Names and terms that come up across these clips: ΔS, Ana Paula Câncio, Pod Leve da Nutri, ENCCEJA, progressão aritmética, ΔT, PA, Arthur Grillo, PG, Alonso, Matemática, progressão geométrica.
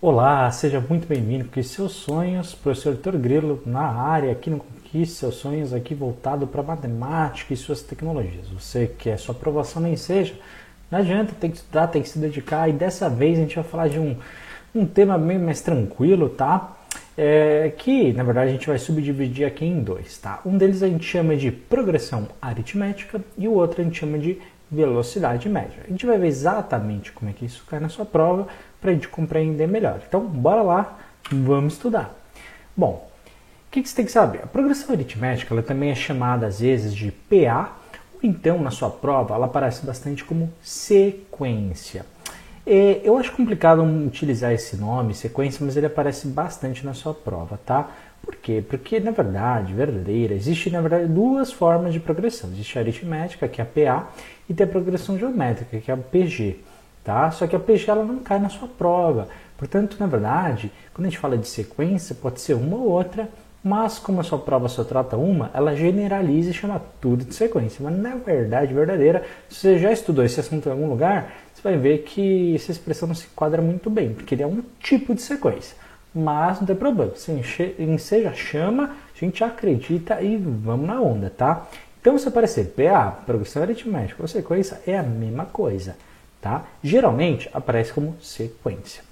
Olá, seja muito bem-vindo, porque seus sonhos, professor Arthur Grillo na área, aqui no Conquiste Seus Sonhos, aqui voltado para matemática e suas tecnologias. Você quer sua aprovação na ENCCEJA? Não adianta, tem que estudar, tem que se dedicar, e dessa vez a gente vai falar de um tema bem mais tranquilo, tá? Que, na verdade, a gente vai subdividir aqui em dois, tá? Um deles a gente chama de progressão aritmética e o outro a gente chama de velocidade média. A gente vai ver exatamente como é que isso cai na sua prova para a gente compreender melhor. Então, bora lá, vamos estudar. Bom, o que você tem que saber? A progressão aritmética, ela também é chamada às vezes de PA, ou então na sua prova ela aparece bastante como sequência. Eu acho complicado utilizar esse nome, sequência, mas ele aparece bastante na sua prova, tá? Por quê? Porque, na verdade, existe duas formas de progressão. Existe a aritmética, que é a PA, e tem a progressão geométrica, que é a PG, tá? Só que a PG ela não cai na sua prova. Portanto, na verdade, quando a gente fala de sequência, pode ser uma ou outra, mas como a sua prova só trata uma, ela generaliza e chama tudo de sequência. Mas, na verdade, se você já estudou esse assunto em algum lugar, você vai ver que essa expressão não se enquadra muito bem, porque ele é um tipo de sequência. Mas não tem problema, você já chama, a gente acredita e vamos na onda, tá? Então, se aparecer PA, progressão aritmética ou sequência, é a mesma coisa, tá? Geralmente, aparece como sequência.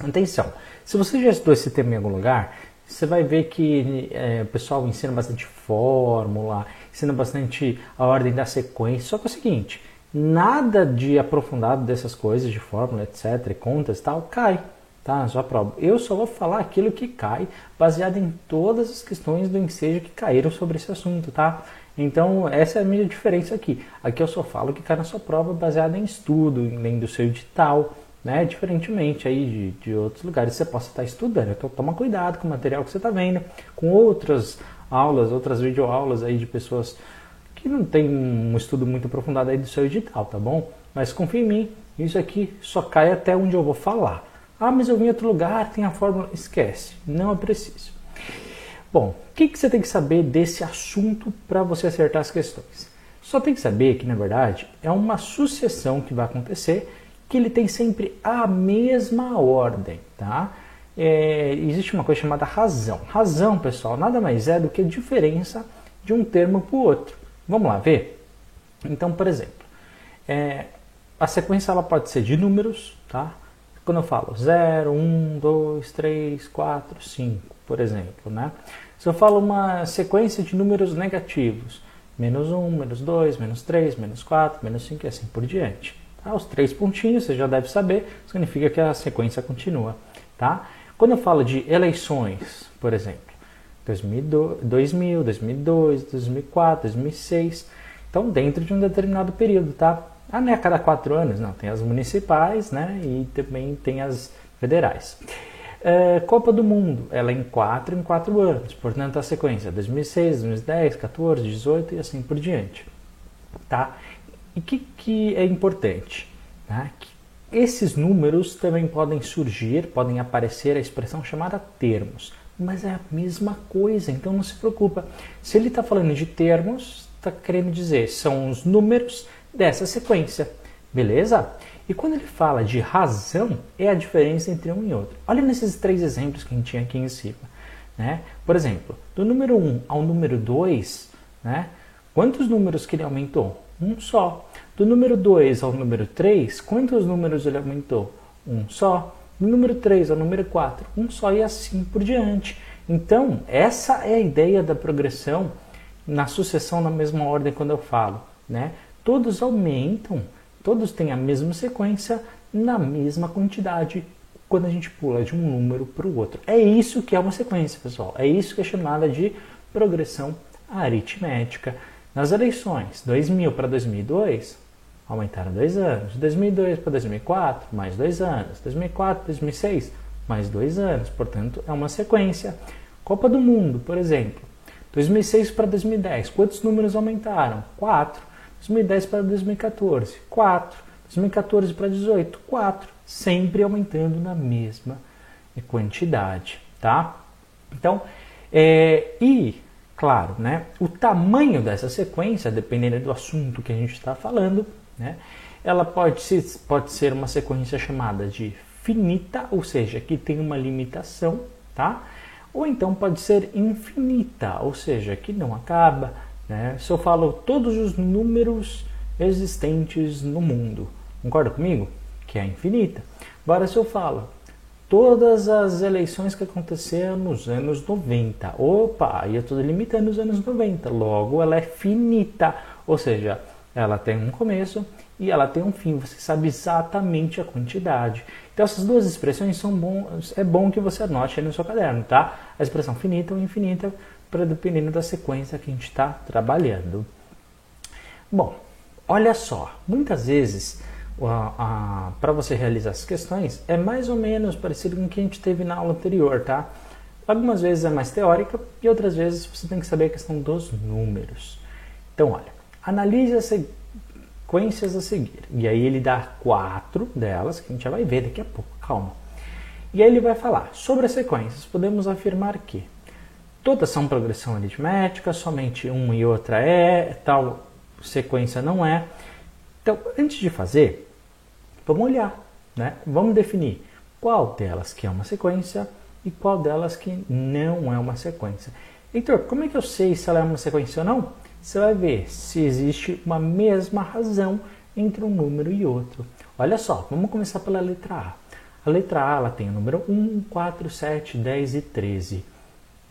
Atenção, se você já estudou esse tema em algum lugar, você vai ver que o pessoal ensina bastante fórmula, ensina bastante a ordem da sequência, só que é o seguinte, nada de aprofundado dessas coisas, de fórmula, etc, e contas e tal, cai, tá, na sua prova. Eu só vou falar aquilo que cai, baseado em todas as questões do ENCCEJA que caíram sobre esse assunto, tá? Então, essa é a minha diferença aqui. Aqui eu só falo que cai na sua prova baseado em estudo, nem do seu edital, né? Diferentemente aí de outros lugares que você possa estar estudando. Então, toma cuidado com o material que você está vendo, com outras aulas, outras videoaulas aí de pessoas que não tem um estudo muito aprofundado aí do seu edital, tá bom? Mas confia em mim, isso aqui só cai até onde eu vou falar. Ah, mas eu vim em outro lugar, tem a fórmula. Esquece, não é preciso. Bom, o que você tem que saber desse assunto para você acertar as questões? Só tem que saber que, na verdade, é uma sucessão que vai acontecer, que ele tem sempre a mesma ordem, tá? Existe uma coisa chamada razão. Razão, pessoal, nada mais é do que a diferença de um termo para o outro. Vamos lá ver? Então, por exemplo, a sequência ela pode ser de números, tá? Quando eu falo 0, 1, 2, 3, 4, 5, por exemplo, né? Se eu falo uma sequência de números negativos, menos 1, menos 2, menos 3, menos 4, menos 5 e assim por diante. Tá? Os três pontinhos, você já deve saber, significa que a sequência continua, tá? Quando eu falo de eleições, por exemplo, 2000, 2002, 2004, 2006, então dentro de um determinado período, tá? Ah, não é a cada 4 anos, não. Tem as municipais, né? E também tem as federais. Copa do Mundo, ela é em 4 anos. Portanto, a sequência é 2006, 2010, 14, 18 e assim por diante. Tá? E o que é importante? Né? Que esses números também podem surgir, podem aparecer a expressão chamada termos. Mas é a mesma coisa, então não se preocupa. Se ele está falando de termos, está querendo dizer, são os números dessa sequência, beleza? E quando ele fala de razão, é a diferença entre um e outro. Olha nesses três exemplos que a gente tinha aqui em cima, né? Por exemplo, do número 1 ao número 2, né? Quantos números que ele aumentou? Um só. Do número 2 ao número 3, quantos números ele aumentou? Um só. Do número 3 ao número 4, um só e assim por diante. Então, essa é a ideia da progressão na sucessão na mesma ordem quando eu falo, né? Todos aumentam, todos têm a mesma sequência, na mesma quantidade, quando a gente pula de um número para o outro. É isso que é uma sequência, pessoal. É isso que é chamada de progressão aritmética. Nas eleições, 2000 para 2002, aumentaram 2 anos. 2002 para 2004, mais 2 anos. 2004, 2006, mais 2 anos. Portanto, é uma sequência. Copa do Mundo, por exemplo. 2006 para 2010, quantos números aumentaram? 4. 2010 para 2014, 4. 2014 para 2018, 4. Sempre aumentando na mesma quantidade, tá? Então, e, claro, né, o tamanho dessa sequência, dependendo do assunto que a gente está falando, né, ela pode ser uma sequência chamada de finita, ou seja, que tem uma limitação, tá? Ou então pode ser infinita, ou seja, que não acaba, né? Se eu falo todos os números existentes no mundo, concorda comigo? Que é infinita. Agora, se eu falo todas as eleições que aconteceram nos anos 90, opa, aí eu estou limitando os anos 90, logo ela é finita, ou seja, ela tem um começo e ela tem um fim, você sabe exatamente a quantidade. Então essas duas expressões são bons, é bom que você anote aí no seu caderno, tá? A expressão finita ou infinita, para dependendo da sequência que a gente está trabalhando. Bom, olha só, muitas vezes para você realizar as questões é mais ou menos parecido com o que a gente teve na aula anterior, tá? Algumas vezes é mais teórica e outras vezes você tem que saber a questão dos números. Então olha, analise as sequências a seguir. E aí ele dá 4 delas, que a gente já vai ver daqui a pouco, calma. E aí ele vai falar sobre as sequências, podemos afirmar que todas são progressão aritmética, somente uma e outra é, tal sequência não é. Então, antes de fazer, vamos olhar, né? Vamos definir qual delas que é uma sequência e qual delas que não é uma sequência. Heitor, como é que eu sei se ela é uma sequência ou não? Você vai ver se existe uma mesma razão entre um número e outro. Olha só, vamos começar pela letra A. A letra A ela tem o número 1, 4, 7, 10 e 13.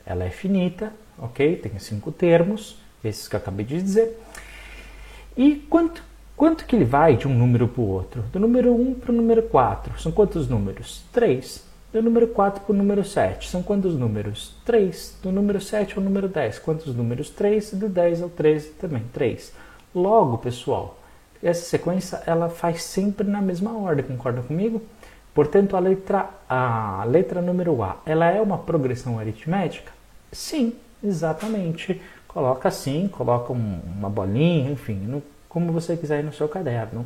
Ela é finita, ok? Tem 5 termos, esses que eu acabei de dizer. E quanto que ele vai de um número para o outro? Do número 1 para o número 4. São quantos números? 3. Do número 4 para o número 7. São quantos números? 3. Do número 7 ao número 10. Quantos números? 3. Do 10 ao 13 também. 3. Logo, pessoal, essa sequência ela faz sempre na mesma ordem. Concorda comigo? Portanto, a letra número A, ela é uma progressão aritmética? Sim, exatamente. Coloca assim, coloca uma bolinha, enfim, como você quiser aí no seu caderno.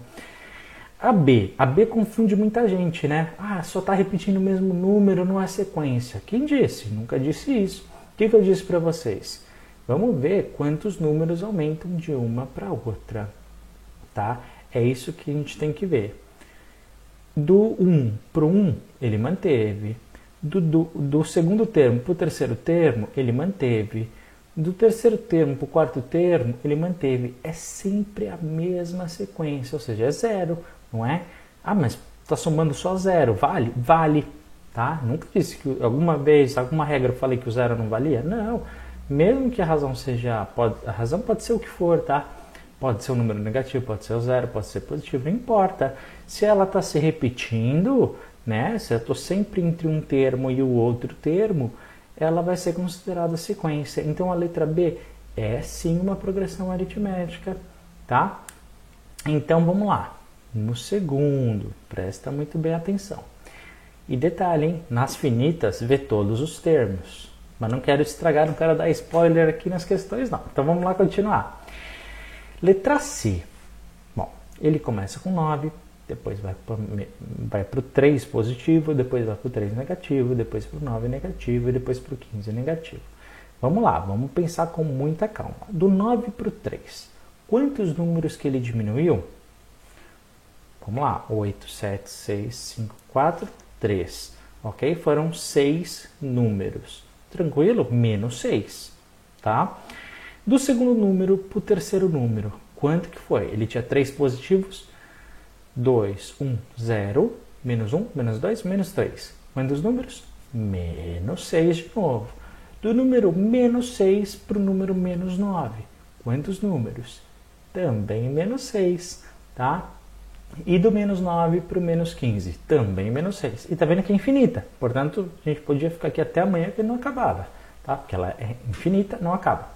A B confunde muita gente, né? Ah, só está repetindo o mesmo número, não é sequência. Quem disse? Nunca disse isso. O que eu disse para vocês? Vamos ver quantos números aumentam de uma para outra, tá? É isso que a gente tem que ver. Do 1 para o 1, ele manteve. Do segundo termo para o terceiro termo, ele manteve. Do terceiro termo para o quarto termo, ele manteve. É sempre a mesma sequência, ou seja, é zero, não é? Ah, mas está somando só zero, vale? Vale, tá? Nunca disse que alguma regra eu falei que o zero não valia? Não, mesmo que a razão seja, a razão pode ser o que for, tá? Pode ser um número negativo, pode ser o zero, pode ser positivo, não importa. Se ela está se repetindo, né? Se eu estou sempre entre um termo e o outro termo, ela vai ser considerada sequência. Então, a letra B é sim uma progressão aritmética, tá? Então, vamos lá. No segundo, presta muito bem atenção. E detalhe, hein? Nas finitas, vê todos os termos. Mas não quero estragar, não quero dar spoiler aqui nas questões, não. Então, vamos lá continuar. Letra C. Bom, ele começa com 9, depois vai para o 3 positivo, depois vai para o 3 negativo, depois para o 9 negativo e depois para o 15 negativo. Vamos lá, vamos pensar com muita calma. Do 9 para o 3, quantos números que ele diminuiu? Vamos lá, 8, 7, 6, 5, 4, 3. Ok? Foram 6 números. Tranquilo? Menos 6. Tá? Do segundo número para o terceiro número, quanto que foi? Ele tinha 3 positivos. 2, 1, 0, menos 1, menos 2, menos 3. Quantos números? Menos 6 de novo. Do número menos 6 para o número menos 9. Quantos números? Também menos 6, tá? E do menos 9 para o menos 15. Também menos 6. E tá vendo que é infinita. Portanto, a gente podia ficar aqui até amanhã que não acabava, tá? Porque ela é infinita, não acaba.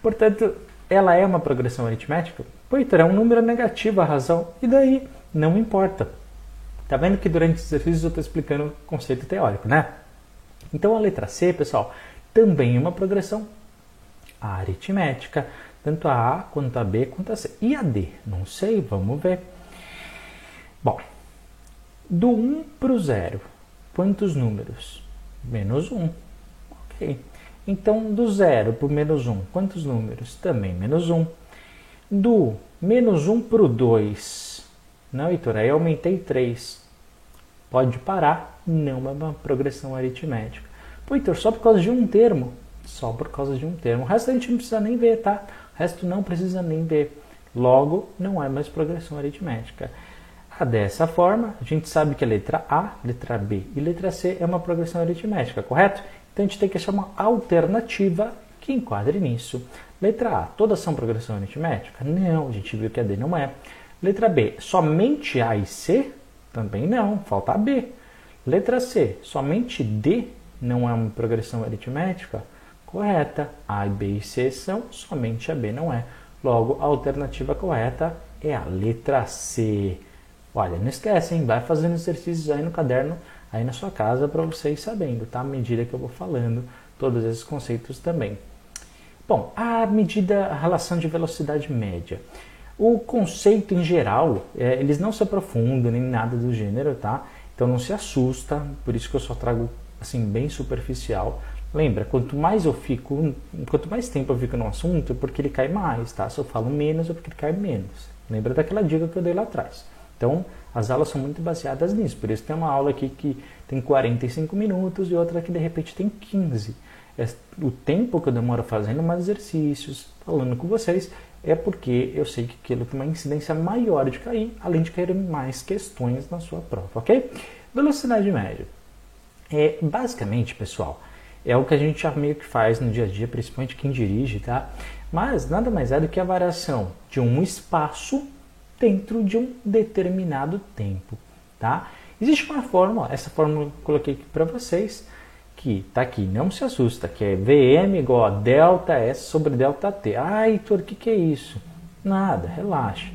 Portanto, ela é uma progressão aritmética? Pois é, um número negativo a razão. E daí? Não importa. Tá vendo que durante os exercícios eu estou explicando o conceito teórico, né? Então a letra C, pessoal, também é uma progressão aritmética. Tanto a quanto a B, quanto a C. E a D? Não sei, vamos ver. Bom, do 1 para o 0, quantos números? Menos 1. Ok. Então, do 0 para o menos 1, quantos números? Também menos 1. Do menos 1 para o 2. Não, Heitor, aí eu aumentei 3. Pode parar, não é uma progressão aritmética. Pô, Heitor, só por causa de um termo? Só por causa de um termo. O resto a gente não precisa nem ver, tá? O resto não precisa nem ver. Logo, não é mais progressão aritmética. Dessa forma, a gente sabe que a letra A, letra B e letra C é uma progressão aritmética, correto? Então a gente tem que achar uma alternativa que enquadre nisso. Letra A, todas são progressão aritmética? Não, a gente viu que a D não é. Letra B, somente A e C? Também não, falta a B. Letra C, somente D não é uma progressão aritmética? Correta. A, B e C são, somente a B não é. Logo, a alternativa correta é a letra C. Olha, não esquece, hein? Vai fazendo exercícios aí no caderno, aí na sua casa, para você ir sabendo, tá? À medida que eu vou falando todos esses conceitos também. Bom, a medida, a relação de velocidade média. O conceito em geral, eles não se aprofundam nem nada do gênero, tá? Então não se assusta, por isso que eu só trago, assim, bem superficial. Lembra, quanto mais tempo eu fico no assunto, é porque ele cai mais, tá? Se eu falo menos, é porque ele cai menos. Lembra daquela dica que eu dei lá atrás. Então, as aulas são muito baseadas nisso. Por isso tem uma aula aqui que tem 45 minutos e outra que, de repente, tem 15. O tempo que eu demoro fazendo mais exercícios, falando com vocês, é porque eu sei que aquilo tem uma incidência maior de cair, além de cair mais questões na sua prova, ok? Velocidade média. Basicamente, pessoal, é o que a gente já meio que faz no dia a dia, principalmente quem dirige, tá? Mas nada mais é do que a variação de um espaço dentro de um determinado tempo, tá? Existe uma fórmula, essa fórmula eu coloquei aqui para vocês, que tá aqui, não se assusta, que é Vm igual a delta S sobre delta T. Ai, Heitor, o que é isso? Nada, relaxa.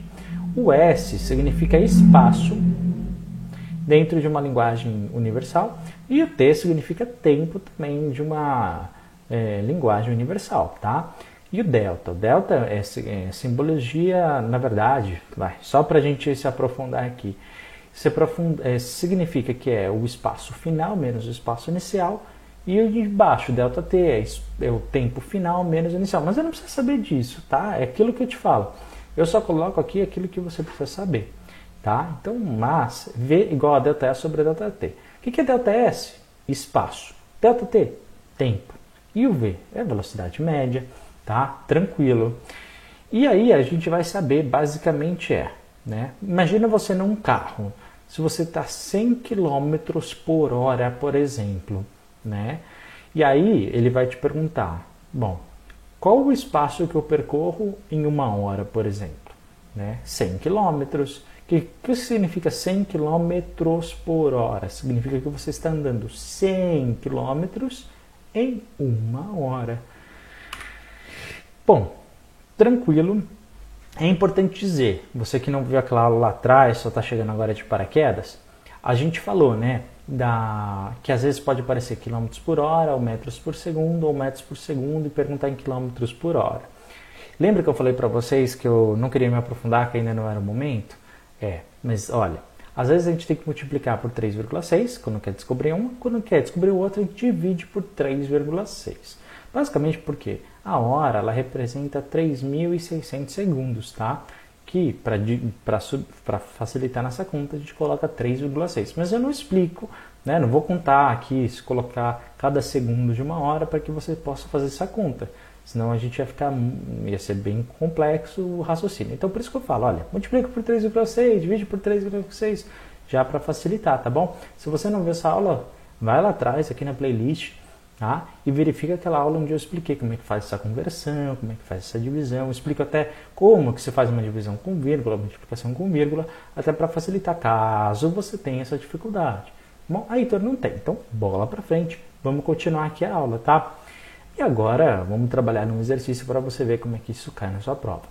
O S significa espaço dentro de uma linguagem universal e o T significa tempo também de uma linguagem universal, tá? E o delta é simbologia, na verdade, só para a gente se aprofundar aqui, significa que é o espaço final menos o espaço inicial, e o de baixo, delta t, é o tempo final menos o inicial. Mas eu não preciso saber disso, tá? É aquilo que eu te falo. Eu só coloco aqui aquilo que você precisa saber, tá? Então, mas, V igual a delta S sobre delta t. O que é delta S? Espaço. Delta t? Tempo. E o V? É velocidade média. Tá? Tranquilo. E aí a gente vai saber, basicamente né? Imagina você num carro, se você está 100 km por hora, por exemplo, né? E aí ele vai te perguntar, bom, qual o espaço que eu percorro em uma hora, por exemplo? Né? 100 km. O que significa 100 km por hora? Significa que você está andando 100 km em uma hora. Bom, tranquilo, é importante dizer, você que não viu aquela aula lá atrás, só está chegando agora de paraquedas, a gente falou, né, que às vezes pode aparecer quilômetros por hora, ou metros por segundo, e perguntar em quilômetros por hora. Lembra que eu falei para vocês que eu não queria me aprofundar, que ainda não era o momento? Mas olha, às vezes a gente tem que multiplicar por 3,6, quando quer descobrir uma, quando quer descobrir outra, a gente divide por 3,6. Basicamente porque a hora ela representa 3.600 segundos, tá? Que para facilitar nessa conta a gente coloca 3,6. Mas eu não explico, né? Não vou contar aqui se colocar cada segundo de uma hora para que você possa fazer essa conta. Senão a gente ia ser bem complexo o raciocínio. Então por isso que eu falo, olha, multiplica por 3,6, divide por 3,6, já para facilitar, tá bom? Se você não viu essa aula, vai lá atrás aqui na playlist. Tá? E verifica aquela aula onde eu expliquei como é que faz essa conversão, como é que faz essa divisão. Eu explico até como que você faz uma divisão com vírgula, uma multiplicação com vírgula, até para facilitar, caso você tenha essa dificuldade. Bom, aí Heitor não tem, então bola para frente. Vamos continuar aqui a aula, tá? E agora vamos trabalhar num exercício para você ver como é que isso cai na sua prova.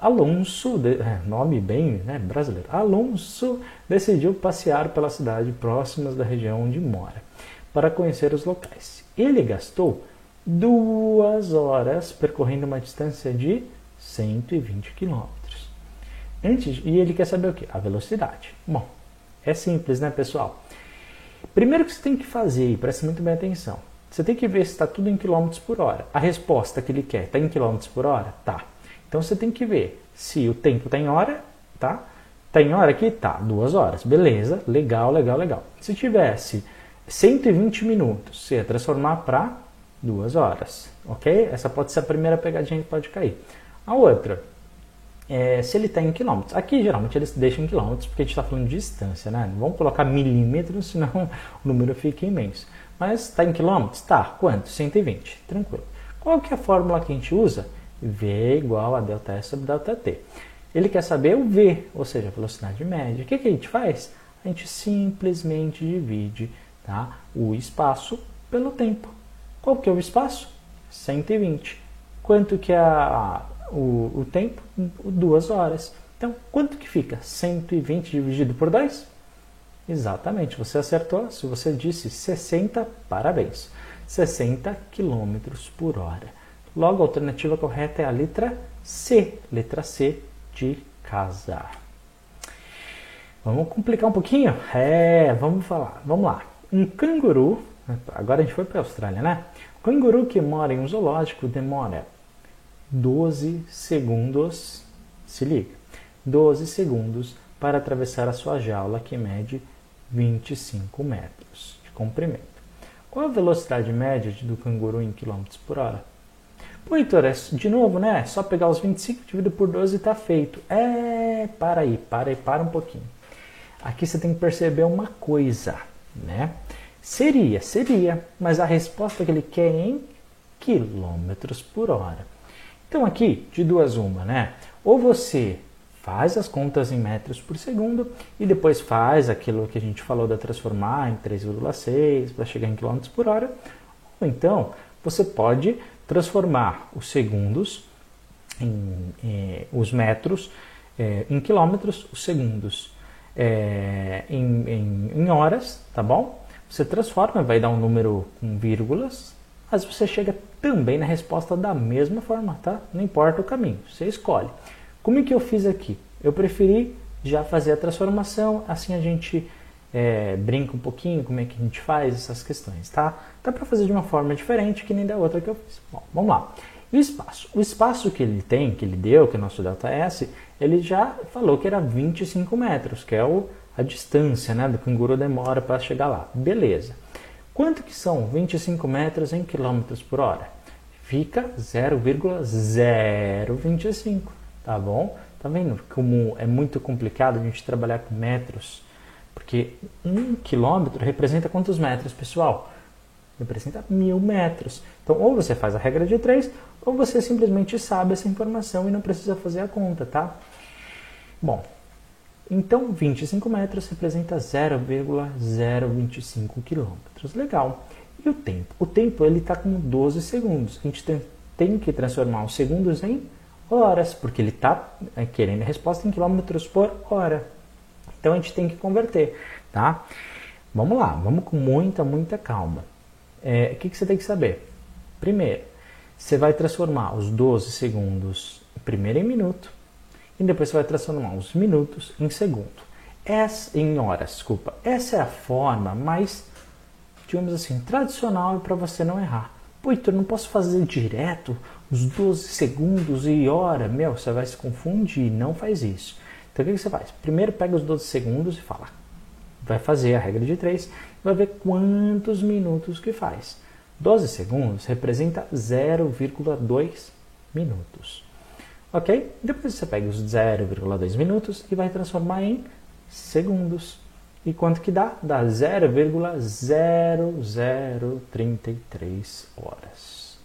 Alonso, nome bem, né, brasileiro, Alonso decidiu passear pela cidade próximas da região onde mora, para conhecer os locais. Ele gastou 2 horas percorrendo uma distância de 120 km. E ele quer saber o quê? A velocidade. Bom, é simples, né, pessoal? Primeiro que você tem que fazer, e preste muito bem atenção, você tem que ver se está tudo em quilômetros por hora. A resposta que ele quer está em quilômetros por hora? Tá. Então você tem que ver se o tempo está em hora, tá? Tem hora que tá, 2 horas. Beleza, legal, legal, legal. Se tivesse 120 minutos, você ia transformar para 2 horas, ok? Essa pode ser a primeira pegadinha que pode cair. A outra, se ele está em quilômetros. Aqui, geralmente, eles deixam em quilômetros, porque a gente está falando de distância, né? Não vamos colocar milímetros, senão o número fica imenso. Mas está em quilômetros? Tá. Quanto? 120. Tranquilo. Qual que é a fórmula que a gente usa? V igual a ΔS sobre ΔT. Ele quer saber o V, ou seja, a velocidade média. O que que a gente faz? A gente simplesmente divide, tá, o espaço pelo tempo. Qual que é o espaço? 120. Quanto que é o tempo? 2 horas. Então, quanto que fica? 120 dividido por 2? Exatamente, você acertou. Se você disse 60, parabéns. 60 km por hora. Logo, a alternativa correta é a letra C de casa. Vamos complicar um pouquinho? Vamos lá. Um canguru... Agora a gente foi para a Austrália, né? O canguru que mora em um zoológico demora 12 segundos, se liga, 12 segundos para atravessar a sua jaula que mede 25 metros de comprimento. Qual a velocidade média do canguru em quilômetros por hora? Pô, Heitor, de novo, né? É só pegar os 25 dividido por 12 e tá feito. Para um pouquinho. Aqui você tem que perceber uma coisa, né? Seria, mas a resposta que ele quer é em quilômetros por hora. Então aqui, de duas uma, né? Ou você faz as contas em metros por segundo e depois faz aquilo que a gente falou da transformar em 3,6 para chegar em quilômetros por hora. Ou então, você pode transformar os segundos, os metros em quilômetros, os segundos em horas, tá bom? Você transforma, vai dar um número com vírgulas, mas você chega também na resposta da mesma forma, tá? Não importa o caminho, você escolhe. Como é que eu fiz aqui? Eu preferi já fazer a transformação, assim a gente brinca um pouquinho como é que a gente faz essas questões, tá? Dá para fazer de uma forma diferente que nem da outra que eu fiz. Bom, vamos lá. E o espaço? O espaço que ele tem, que ele deu, que é o nosso ΔS, ele já falou que era 25 metros, que é a distância, né, do canguru demora para chegar lá. Beleza. Quanto que são 25 metros em quilômetros por hora? Fica 0,025, tá bom? Tá vendo como é muito complicado a gente trabalhar com metros? Porque 1 quilômetro representa quantos metros, pessoal? Representa 1000 metros. Então, ou você faz a regra de 3, ou você simplesmente sabe essa informação e não precisa fazer a conta, tá? Bom, então 25 metros representa 0,025 quilômetros. Legal. E o tempo? O tempo ele está com 12 segundos. A gente tem que transformar os segundos em horas, porque ele está querendo a resposta em quilômetros por hora. Então a gente tem que converter, tá? Vamos lá, vamos com muita calma. O que você tem que saber? Primeiro, você vai transformar os 12 segundos primeiro em minuto, e depois você vai transformar os minutos em segundo. Em horas, desculpa. Essa é a forma mais, digamos assim, tradicional para você não errar. Pô, Heitor, não posso fazer direto os 12 segundos e hora. Meu, você vai se confundir, não faz isso. Então o que você faz? Primeiro pega os 12 segundos e fala. Vai fazer a regra de 3, vai ver quantos minutos que faz. 12 segundos representa 0,2 minutos. Ok? Depois você pega os 0,2 minutos e vai transformar em segundos. E quanto que dá? Dá 0,0033 horas.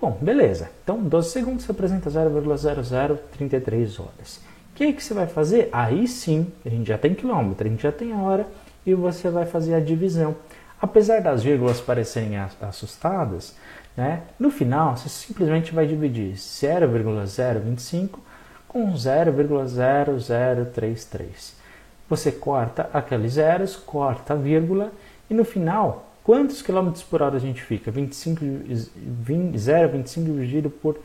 Bom, beleza. Então, 12 segundos representa 0,0033 horas. O que você vai fazer? Aí sim, a gente já tem quilômetro, a gente já tem a hora e você vai fazer a divisão. Apesar das vírgulas parecerem assustadas, né? No final, você simplesmente vai dividir 0,025 com 0,0033. Você corta aqueles zeros, corta a vírgula e no final, quantos quilômetros por hora a gente fica? 0,25 dividido por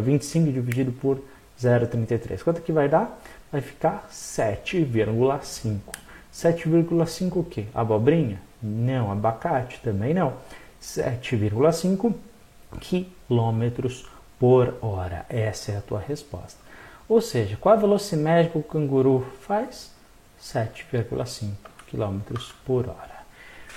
25 dividido por 0,33. Quanto que vai dar? Vai ficar 7,5. 7,5 o quê? Abobrinha? Não, abacate também não. 7,5 quilômetros por hora. Essa é a tua resposta. Ou seja, qual a velocidade que o canguru faz? 7,5 km por hora.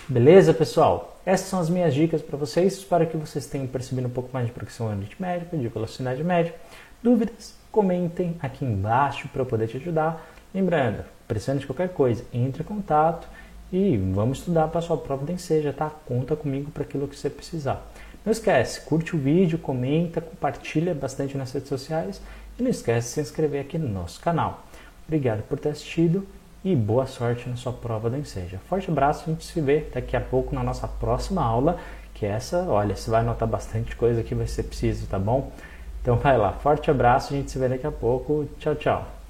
Beleza, pessoal? Essas são as minhas dicas para vocês. Espero que vocês tenham percebido um pouco mais de progressão aritmética, de velocidade média. Dúvidas? Comentem aqui embaixo para eu poder te ajudar. Lembrando, precisando de qualquer coisa, entre em contato e vamos estudar para a sua prova do ENCCEJA, tá? Conta comigo para aquilo que você precisar. Não esquece, curte o vídeo, comenta, compartilha bastante nas redes sociais e não esquece de se inscrever aqui no nosso canal. Obrigado por ter assistido e boa sorte na sua prova do ENCCEJA. Forte abraço, a gente se vê daqui a pouco na nossa próxima aula, que essa, olha, você vai anotar bastante coisa que vai ser preciso, tá bom? Então vai lá, forte abraço, a gente se vê daqui a pouco. Tchau, tchau!